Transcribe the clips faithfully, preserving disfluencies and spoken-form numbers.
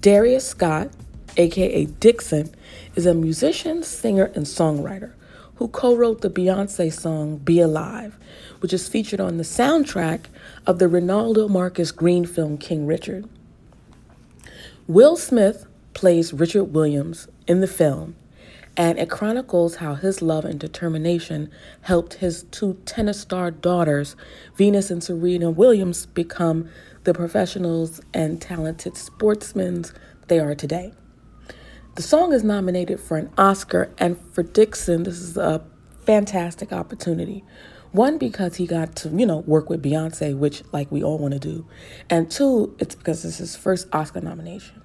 Darius Scott, a k a. Dixson, is a musician, singer, and songwriter who co-wrote the Beyoncé song Be Alive, which is featured on the soundtrack of the Reinaldo Marcus Green film King Richard. Will Smith plays Richard Williams in the film, and it chronicles how his love and determination helped his two tennis star daughters, Venus and Serena Williams, become the professionals and talented sportsmen they are today. The song is nominated for an Oscar, and for Dixson, this is a fantastic opportunity. One, because he got to, you know, work with Beyonce, which, like, we all want to do. And two, it's because it's his first Oscar nomination.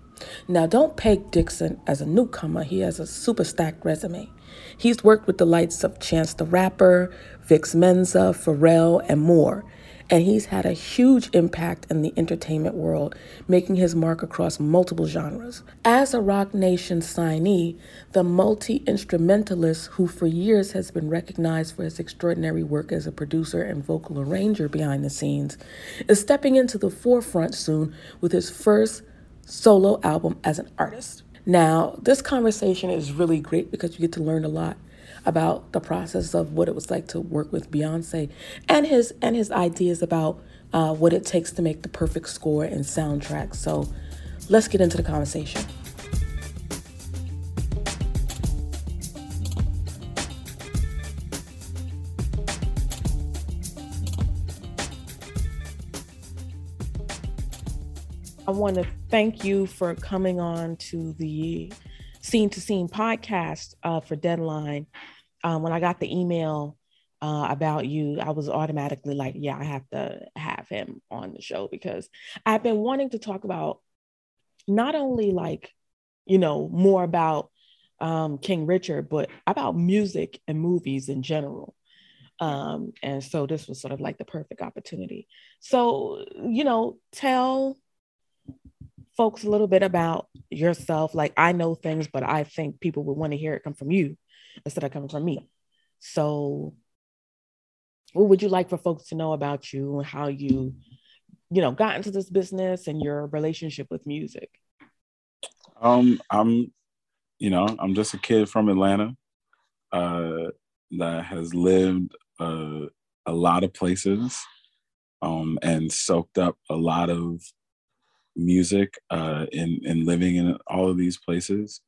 Now, don't peg Dixson as a newcomer. He has a super stacked resume. He's worked with the likes of Chance the Rapper, Vix Menza, Pharrell, and more. And he's had a huge impact in the entertainment world, making his mark across multiple genres. As a Roc Nation signee, the multi-instrumentalist who for years has been recognized for his extraordinary work as a producer and vocal arranger behind the scenes, is stepping into the forefront soon with his first solo album as an artist. Now, this conversation is really great because you get to learn a lot about the process of what it was like to work with Beyonce and his and his ideas about uh, what it takes to make the perfect score and soundtrack. So let's get into the conversation. I want to thank you for coming on to the Scene to Scene podcast uh, for Deadline. Um, when I got the email uh, about you, I was automatically like, yeah, I have to have him on the show, because I've been wanting to talk about not only, like, you know, more about um, King Richard, but about music and movies in general. Um, and so this was sort of like the perfect opportunity. So, you know, tell folks a little bit about yourself. Like, I know things, but I think people would want to hear it come from you instead of coming from me. So what would you like for folks to know about you and how you, you know, got into this business and your relationship with music? Um, I'm, you know, I'm just a kid from Atlanta uh, that has lived uh, a lot of places um, and soaked up a lot of music uh, and, and living in all of these places.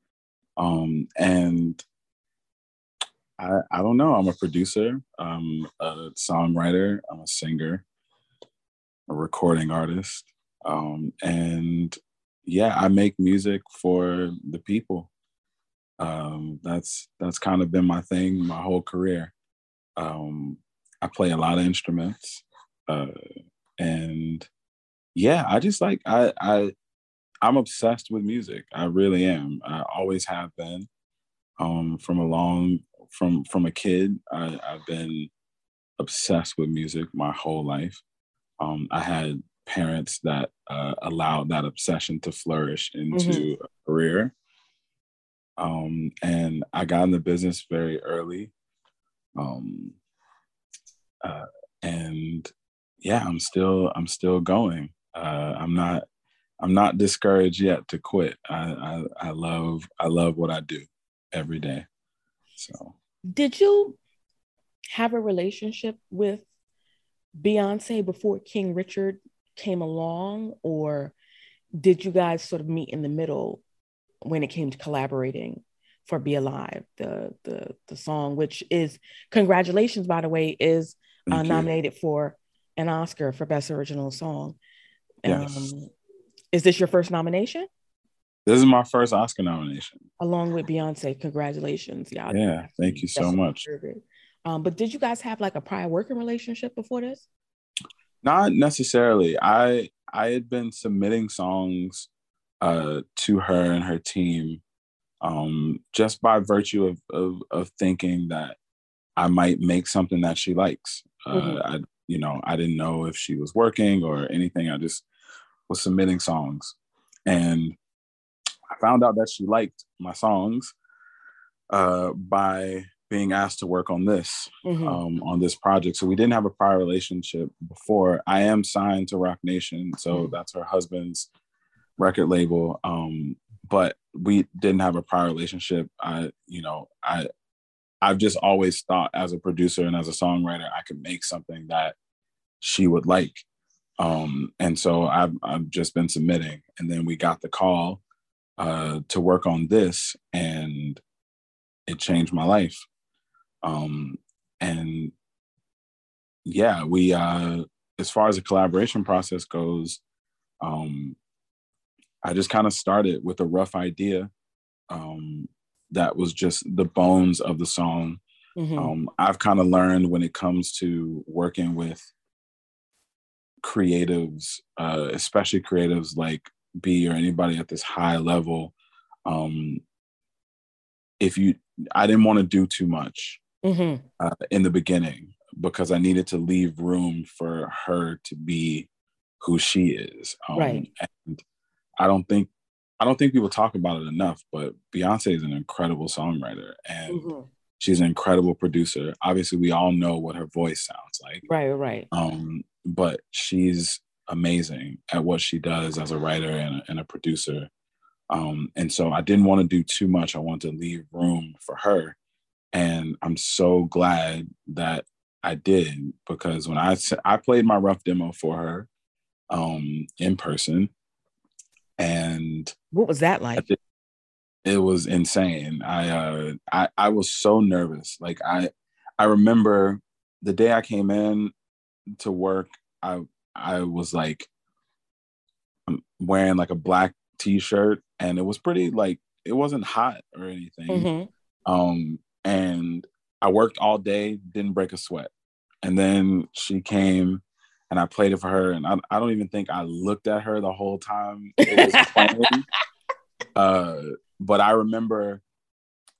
Um, and I, I don't know. I'm a producer, I'm a songwriter, I'm a singer, a recording artist. Um, and yeah, I make music for the people. Um, that's that's kind of been my thing my whole career. Um, I play a lot of instruments. Uh, and yeah, I just like, I, I, I'm obsessed with music. I really am. I always have been. Um, from a long From from a kid, I, I've been obsessed with music my whole life. Um, I had parents that uh, allowed that obsession to flourish into mm-hmm. a career. Um, and I got in the business very early. Um, uh, and yeah, I'm still I'm still going. Uh, I'm not I'm not discouraged yet to quit. I, I I love I love what I do every day. So, did you have a relationship with Beyonce before King Richard came along, or did you guys sort of meet in the middle when it came to collaborating for Be Alive, the the, the song, which is, congratulations, by the way, is uh, nominated for an Oscar for Best Original Song. Yes. Um, is this your first nomination? This is my first Oscar nomination. Along with Beyonce, congratulations, y'all. Yeah, thank you so much. Um, but did you guys have like a prior working relationship before this? Not necessarily. I I had been submitting songs uh, to her and her team um, just by virtue of, of of thinking that I might make something that she likes. Uh, mm-hmm. I you know I didn't know if she was working or anything. I just was submitting songs, and I found out that she liked my songs uh, by being asked to work on this, mm-hmm. um, on this project. So we didn't have a prior relationship before. I am signed to Roc Nation, so mm-hmm. that's her husband's record label. Um, but we didn't have a prior relationship. I, you know, I, I've just always thought as a producer and as a songwriter, I could make something that she would like. Um, and so I've, I've just been submitting, and then we got the call uh, to work on this, and it changed my life. Um, and yeah, we, uh, as far as the collaboration process goes, um, I just kind of started with a rough idea um, that was just the bones of the song. Mm-hmm. Um, I've kind of learned when it comes to working with creatives, uh, especially creatives like B or anybody at this high level, um, if you, I didn't want to do too much mm-hmm. uh, in the beginning, because I needed to leave room for her to be who she is. Um, right. And I don't think, I don't think people talk about it enough, but Beyonce is an incredible songwriter, and mm-hmm. she's an incredible producer. Obviously we all know what her voice sounds like. Right. Right. Um, but she's amazing at what she does as a writer and a, and a producer. Um, and so I didn't want to do too much. I wanted to leave room for her. And I'm so glad that I did, because when I, I played my rough demo for her um, in person. And what was that like? Did, it was insane. I, uh, I, I was so nervous. Like I, I remember the day I came in to work, I, I was like wearing like a black t-shirt, and it was pretty, like, it wasn't hot or anything. Mm-hmm. Um, and I worked all day, didn't break a sweat. And then she came and I played it for her. And I, I don't even think I looked at her the whole time it was playing. uh, but I remember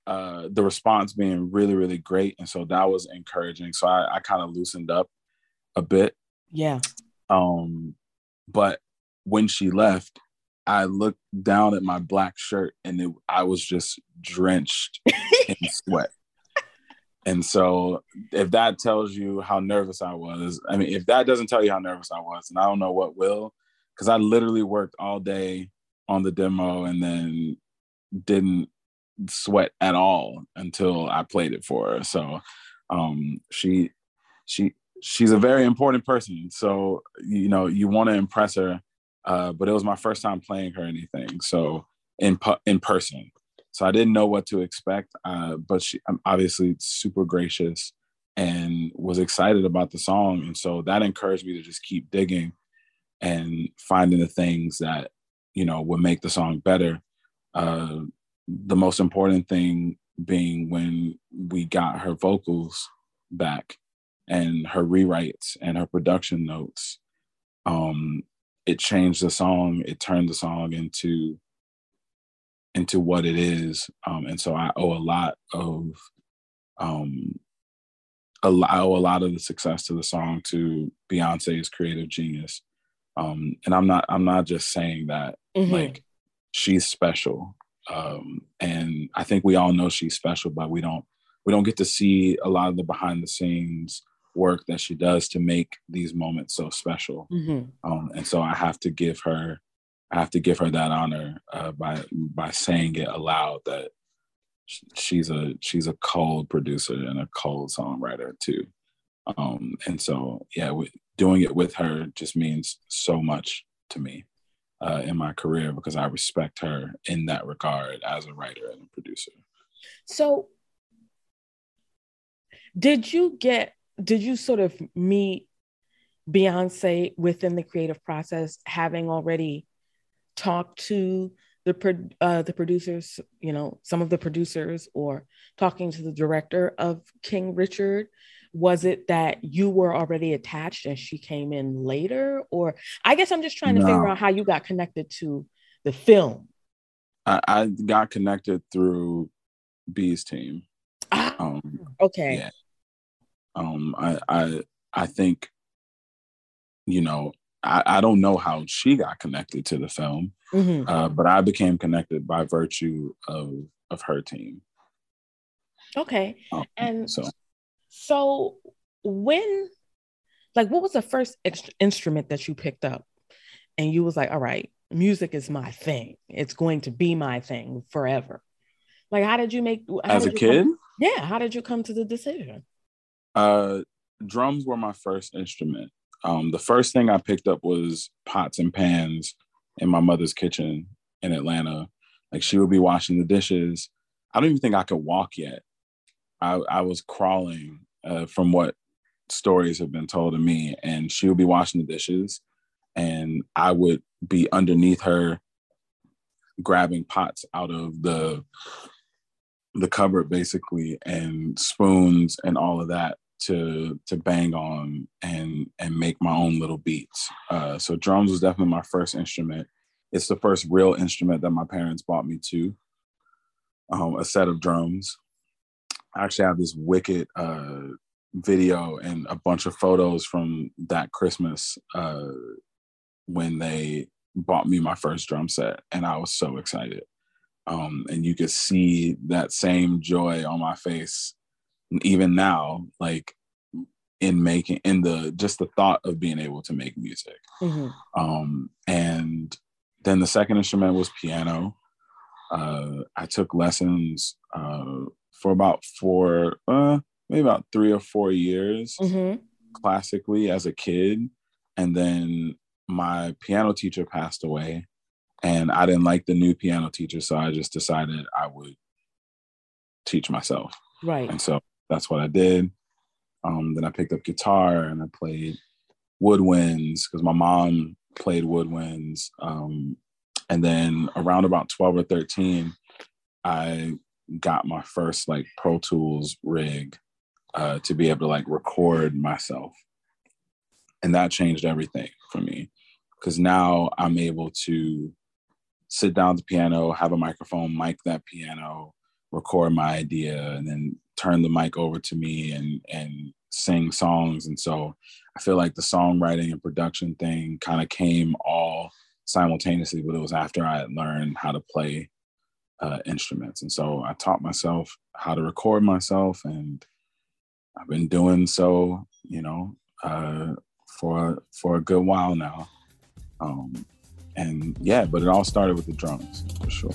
uh, the response being really, really great. And so that was encouraging. So I, I kind of loosened up a bit. Yeah. Um, but when she left, I looked down at my black shirt, and it, I was just drenched in sweat. And so if that tells you how nervous I was, I mean, if that doesn't tell you how nervous I was, and I don't know what will, because I literally worked all day on the demo and then didn't sweat at all until I played it for her. So um, she, she, she's a very important person. So, you know, you want to impress her. Uh, but it was my first time playing her anything, so in pu- in person. So I didn't know what to expect, uh, but she obviously super gracious and was excited about the song. And so that encouraged me to just keep digging and finding the things that, you know, would make the song better. Uh, the most important thing being when we got her vocals back and her rewrites and her production notes. Um, It changed the song. It turned the song into into what it is, um, and so I owe a lot of um, a, I owe a lot of the success to the song to Beyonce's creative genius. Um, and I'm not I'm not just saying that. Mm-hmm. Like, she's special, um, and I think we all know she's special, but we don't we don't get to see a lot of the behind the scenes work that she does to make these moments so special. Mm-hmm. Um, and so I have to give her, I have to give her that honor uh, by by saying it aloud that she's a she's a cold producer and a cold songwriter too. Um, and so yeah, we, doing it with her just means so much to me uh, in my career, because I respect her in that regard as a writer and a producer. So, did you get? Did you sort of meet Beyonce within the creative process, having already talked to the pro- uh, the producers, you know, some of the producers, or talking to the director of King Richard? was it that you were already attached and she came in later? Or I guess I'm just trying to no. figure out how you got connected to the film. I, I got connected through B's team. Ah, um, okay. Yeah. Um, I, I, I think, you know, I, I don't know how she got connected to the film, mm-hmm. uh, but I became connected by virtue of, of her team. Okay. Um, and so, so when, like, what was the first ex- instrument that you picked up and you was like, all right, music is my thing. It's going to be my thing forever. Like, how did you make, how as did a you kid? Come, yeah. How did you come to the decision? Uh, drums were my first instrument. Um, the first thing I picked up was pots and pans in my mother's kitchen in Atlanta. Like, she would be washing the dishes. I don't even think I could walk yet. I, I was crawling uh, from what stories have been told to me, and she would be washing the dishes and I would be underneath her grabbing pots out of the the cupboard basically, and spoons and all of that to to bang on and and make my own little beats. Uh, so drums was definitely my first instrument. It's the first real instrument that my parents bought me to, um, a set of drums. I actually have this wicked uh, video and a bunch of photos from that Christmas uh, when they bought me my first drum set, and I was so excited. Um, and you could see that same joy on my face even now, like in making, in the, just the thought of being able to make music. Mm-hmm. Um, and then the second instrument was piano. Uh, I took lessons uh, for about four, uh, maybe about three or four years, mm-hmm. classically as a kid. And then my piano teacher passed away, and I didn't like the new piano teacher, so I just decided I would teach myself. Right. And so that's what I did. Um, then I picked up guitar and I played woodwinds because my mom played woodwinds. Um, and then around about twelve or thirteen, I got my first like Pro Tools rig uh, to be able to like record myself. And that changed everything for me because now I'm able to sit down at the piano, have a microphone, mic that piano, record my idea, and then turn the mic over to me and and sing songs. And so I feel like the songwriting and production thing kind of came all simultaneously, but it was after I had learned how to play uh, instruments. And so I taught myself how to record myself, and I've been doing so, you know, uh, for, for a good while now. Um, and yeah, but it all started with the drums, for sure.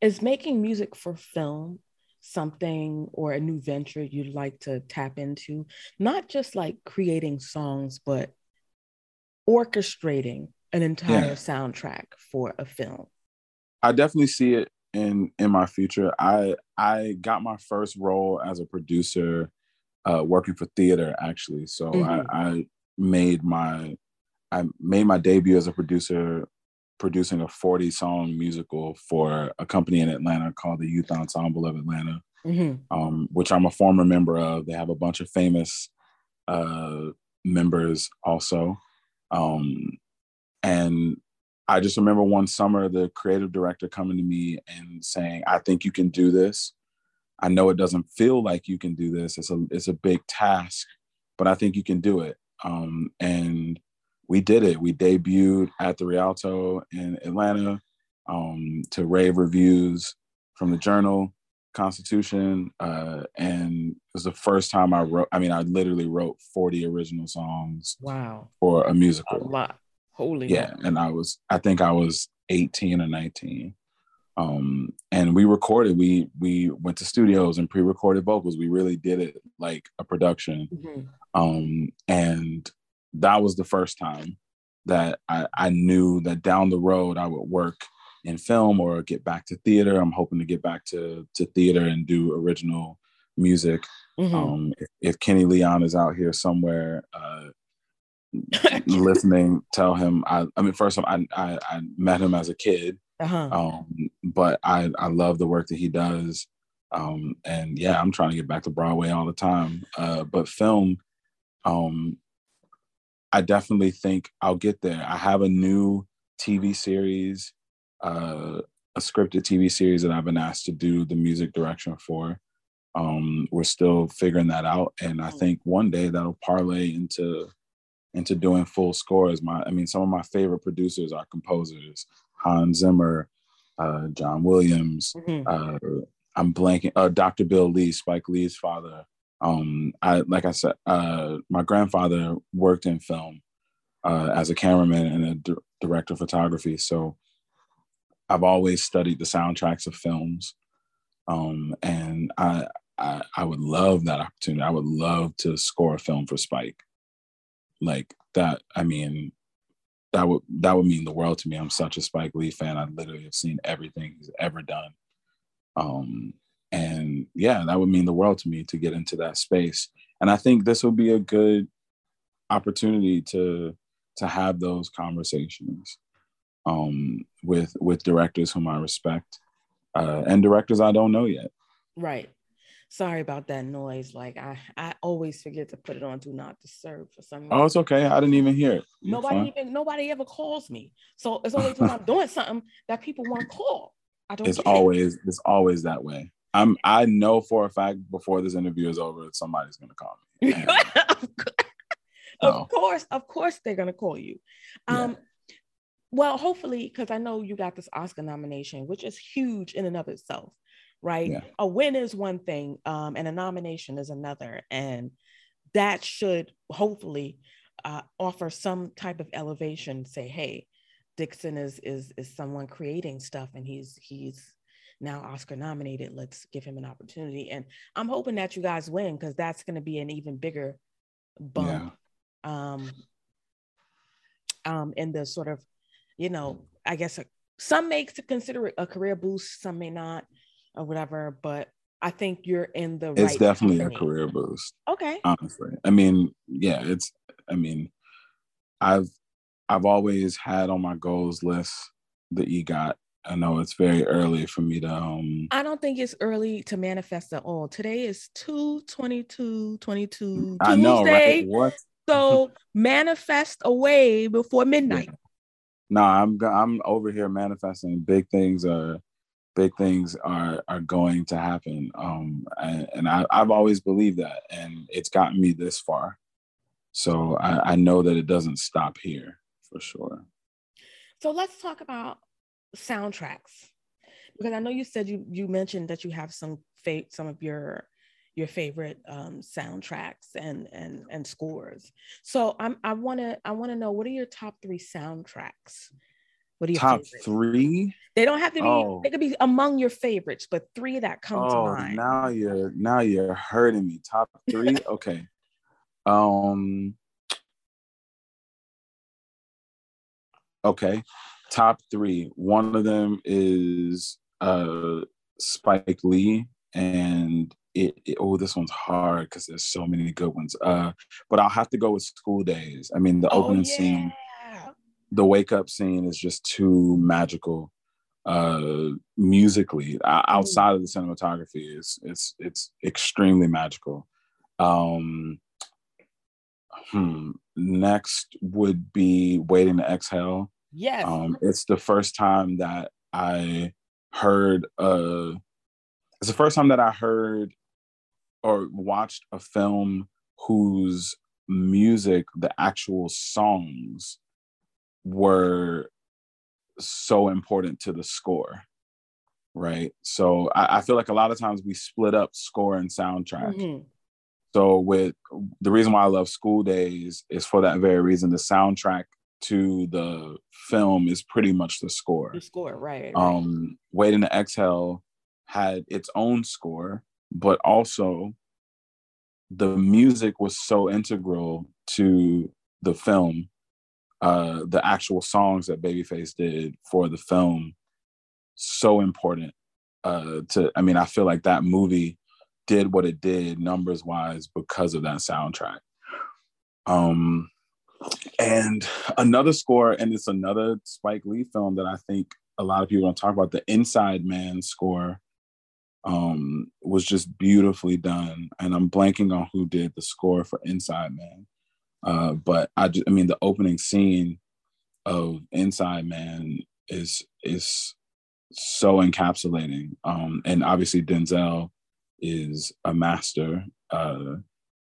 Is making music for film something or a new venture you'd like to tap into? Not just like creating songs, but orchestrating an entire yeah. soundtrack for a film. I definitely see it in in my future. I I got my first role as a producer uh, working for theater, actually. So mm-hmm. I, I made my I made my debut as a producer, producing a forty-song musical for a company in Atlanta called the Youth Ensemble of Atlanta, mm-hmm. um, which I'm a former member of. They have a bunch of famous uh, members also. Um, and I just remember one summer, the creative director coming to me and saying, I think you can do this. I know it doesn't feel like you can do this. It's a, it's a big task, but I think you can do it. Um, and we did it. We debuted at the Rialto in Atlanta um, to rave reviews from the Journal Constitution. Uh, and it was the first time I wrote, I mean, I literally wrote forty original songs. Wow. For a musical. A lot. Holy. Yeah. Man. And I was, I think I was eighteen or nineteen. Um, and we recorded, we we went to studios and pre-recorded vocals. We really did it like a production. Mm-hmm. Um, and that was the first time that I, I knew that down the road I would work in film or get back to theater. I'm hoping to get back to, to theater and do original music. Mm-hmm. Um, if, if Kenny Leon is out here somewhere uh, listening, tell him, I, I mean, first of all, I, I, I met him as a kid. Uh-huh. Um, but I, I love the work that he does. Um, and yeah, I'm trying to get back to Broadway all the time. Uh, but film, um, I definitely think I'll get there. I have a new T V series, uh, a scripted T V series that I've been asked to do the music direction for. Um, we're still figuring that out. And I think one day that'll parlay into, into doing full scores. My, I mean, some of my favorite producers are composers. Hans Zimmer, uh, John Williams, mm-hmm. uh, I'm blanking, uh, Doctor Bill Lee, Spike Lee's father. Um, I like I said, uh, my grandfather worked in film uh, as a cameraman and a d- director of photography. So I've always studied the soundtracks of films. Um, and I, I I would love that opportunity. I would love to score a film for Spike. Like that, I mean... that would that would mean the world to me. I'm such a Spike Lee fan. I literally have seen everything he's ever done. Um, and yeah, that would mean the world to me to get into that space. And I think this will be a good opportunity to to have those conversations um, with with directors whom I respect uh, and directors I don't know yet. Right. Sorry about that noise. Like I, I always forget to put it on Do Not Disturb for some reason. Oh, it's okay. I didn't even hear it. You're nobody fine. even nobody ever calls me. So it's always when I'm doing something that people want to call. I don't. It's care. always it's always that way. I'm I know for a fact before this interview is over, somebody's gonna call me. And, of so. course, of course they're gonna call you. Um, yeah. Well, hopefully, because I know you got this Oscar nomination, which is huge in and of itself. Right. Yeah. A win is one thing um, and a nomination is another. And that should hopefully uh, offer some type of elevation, say, hey, Dixson is is is someone creating stuff and he's he's now Oscar nominated. Let's give him an opportunity. And I'm hoping that you guys win because that's going to be an even bigger bump yeah. um, um, in the sort of, you know, I guess a, some may consider it a career boost, some may not. Or whatever, but I think you're in the right. It's definitely company. A career boost. Okay. Honestly, I mean, yeah, it's. I mean, I've I've always had on my goals list the EGOT. I know it's very early for me to. Um, I don't think it's early to manifest at all. Today is two twenty-two twenty-two I know, right? What? So manifest away before midnight. No, I'm I'm over here manifesting big things. Uh. Big things are are going to happen, um, and, and I, I've always believed that, and it's gotten me this far. So I, I know that it doesn't stop here for sure. So let's talk about soundtracks, because I know you said you you mentioned that you have some fa- some of your your favorite um, soundtracks and and and scores. So I'm I want to I want to know, what are your top three soundtracks? What are your top favorites? Three? They don't have to be. Oh. They could be among your favorites, but three that come oh, to mind. Now you're now you're hurting me. Top three, okay. Um, okay, top three. One of them is uh Spike Lee, and it. it oh, this one's hard because there's so many good ones. Uh, but I'll have to go with School Daze. I mean, the oh, opening yeah. scene. The wake up scene is just too magical, uh, musically. I, outside of the cinematography, it's it's it's extremely magical. Um, hmm, next would be Waiting to Exhale. Yes, um, it's the first time that I heard. Uh, it's the first time that I heard or watched a film whose music, the actual songs, were so important to the score, right? So I, I feel like a lot of times we split up score and soundtrack. Mm-hmm. So with the reason why I love School Daze is for that very reason. The soundtrack to the film is pretty much the score. The score, right. Um, right. Waiting to Exhale had its own score, but also the music was so integral to the film, uh, the actual songs that Babyface did for the film, so important. Uh, to, I mean, I feel like that movie did what it did numbers-wise because of that soundtrack. Um, and another score, and it's another Spike Lee film that I think a lot of people don't talk about, the Inside Man score um, was just beautifully done. And I'm blanking on who did the score for Inside Man. Uh, but I, just, I mean, the opening scene of Inside Man is is so encapsulating. Um, and obviously Denzel is a master. Uh,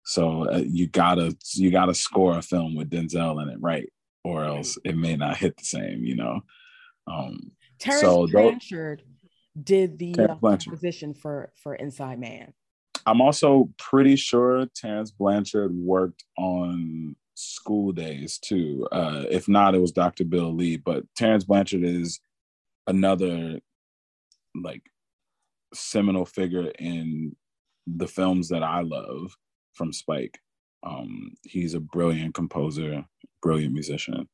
so uh, you gotta you gotta score a film with Denzel in it, right? Or else it may not hit the same, you know. Um, Terrence so Blanchard those, did the uh, composition for for Inside Man. I'm also pretty sure Terrence Blanchard worked on School Daze too. Uh, if not, it was Doctor Bill Lee. But Terrence Blanchard is another like seminal figure in the films that I love from Spike. Um, he's a brilliant composer, brilliant musician.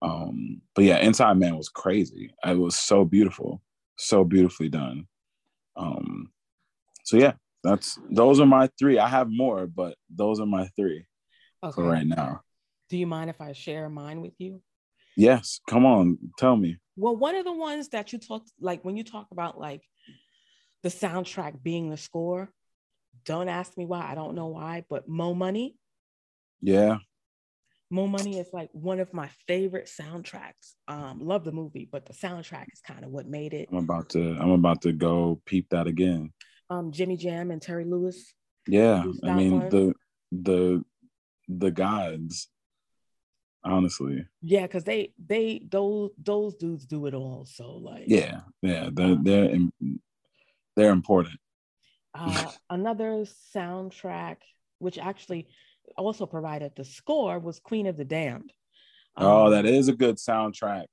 Um, but yeah, Inside Man was crazy. It was so beautiful, so beautifully done. Um, so yeah. That's those are my three. I have more, but those are my three okay. for right now. Do you mind if I share mine with you? Yes, come on, tell me. Well, one of the ones that you talked, like when you talk about like the soundtrack being the score, don't ask me why. I don't know why, but Mo Money. Yeah. Mo Money is like one of my favorite soundtracks. Um, love the movie, but the soundtrack is kind of what made it. I'm about to. I'm about to go peep that again. Um, Jimmy Jam and Terry Lewis. Yeah, I mean one. the the the gods, honestly. Yeah, because they they those those dudes do it all. So like. Yeah, yeah, they're they're they're important. Uh, another soundtrack, which actually also provided the score, was Queen of the Damned. Um, oh, that is a good soundtrack.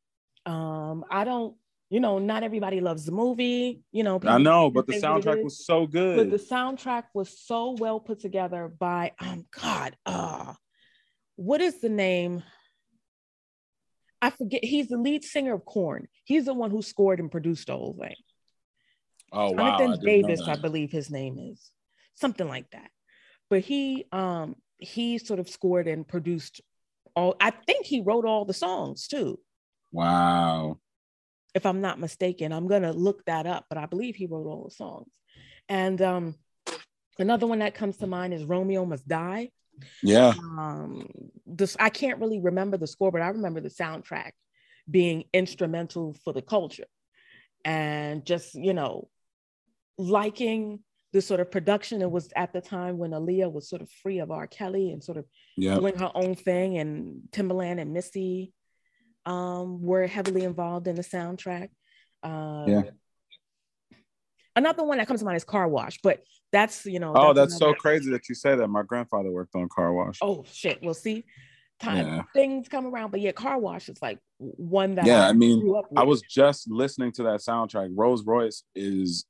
Um, I don't. You know, not everybody loves the movie, you know. I know, but the soundtrack was so good. But the soundtrack was so well put together by, um, God, uh, what is the name? I forget. He's the lead singer of Korn. He's the one who scored and produced the whole thing. Oh, wow. Jonathan Davis, I believe his name is. Something like that. But he, um, he sort of scored and produced all, I think he wrote all the songs too. Wow. If I'm not mistaken, I'm going to look that up, but I believe he wrote all the songs. And um, another one that comes to mind is Romeo Must Die. Yeah. Um, this, I can't really remember the score, but I remember the soundtrack being instrumental for the culture and just, you know, liking the sort of production. It was at the time when Aaliyah was sort of free of R. Kelly and sort of yep. doing her own thing, and Timbaland and Missy Um, were heavily involved in the soundtrack. Uh, yeah. Another one that comes to mind is Car Wash, but that's, you know. Oh, that's, that's so crazy that you say that. My grandfather worked on Car Wash. Oh, shit. Well, see, time yeah. things come around, but yeah, Car Wash is like one that. Yeah, I, I mean, grew up with. I was just listening to that soundtrack. Rolls Royce is,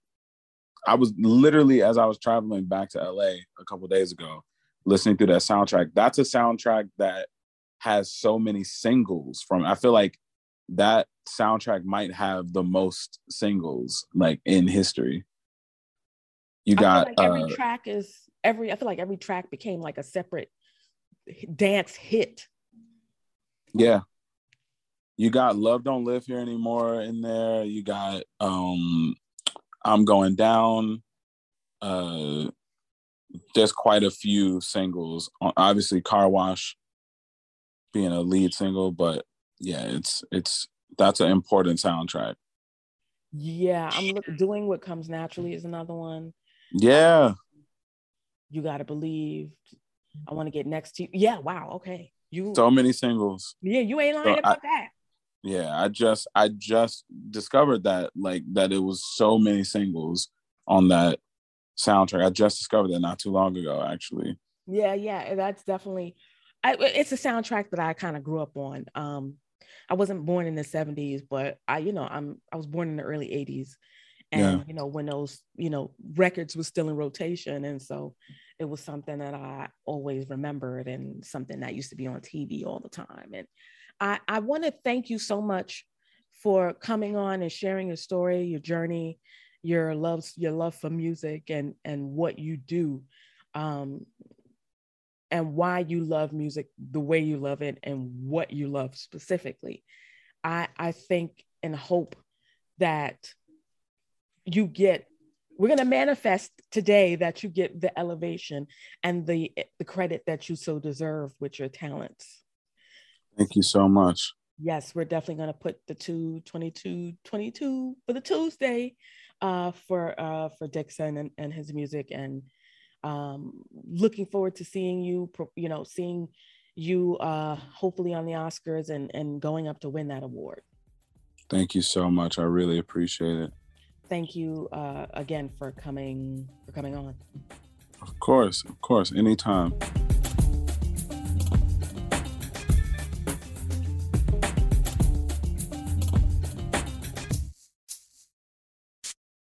I was literally, as I was traveling back to L A a couple of days ago, listening through that soundtrack. That's a soundtrack that has so many singles from. I feel like that soundtrack might have the most singles like in history. You got I feel like uh, every track is every. I feel like every track became like a separate dance hit. Yeah, you got "Love Don't Live Here Anymore" in there. You got um, "I'm Going Down." Uh, there's quite a few singles. Obviously, "Car Wash" being a lead single, but yeah, it's it's that's an important soundtrack. Yeah, I'm look, doing what comes naturally is another one. Yeah, you gotta believe. I want to get next to you. Yeah, wow. Okay, you so many singles. Yeah, you ain't lying so about I, that. Yeah, I just I just discovered that like that it was so many singles on that soundtrack. I just discovered that not too long ago, actually. Yeah, yeah, that's definitely. I, it's a soundtrack that I kind of grew up on. Um, I wasn't born in the seventies, but I, you know, I'm, I was born in the early eighties, and yeah. you know, when those, you know, records were still in rotation. And so it was something that I always remembered, and something that used to be on T V all the time. And I, I want to thank you so much for coming on and sharing your story, your journey, your love, your love for music, and, and what you do. Um, and why you love music the way you love it, and what you love specifically. I, I think and hope that you get, we're going to manifest today that you get the elevation and the, the credit that you so deserve with your talents. Thank you so much. Yes, we're definitely going to put the two twenty-two twenty-two for the Tuesday uh, for uh, for Dixson and, and his music, and um looking forward to seeing you you know seeing you uh hopefully on the Oscars, and and going up to win that award. Thank you so much. I really appreciate it. Thank you uh again for coming for coming on. Of course of course anytime.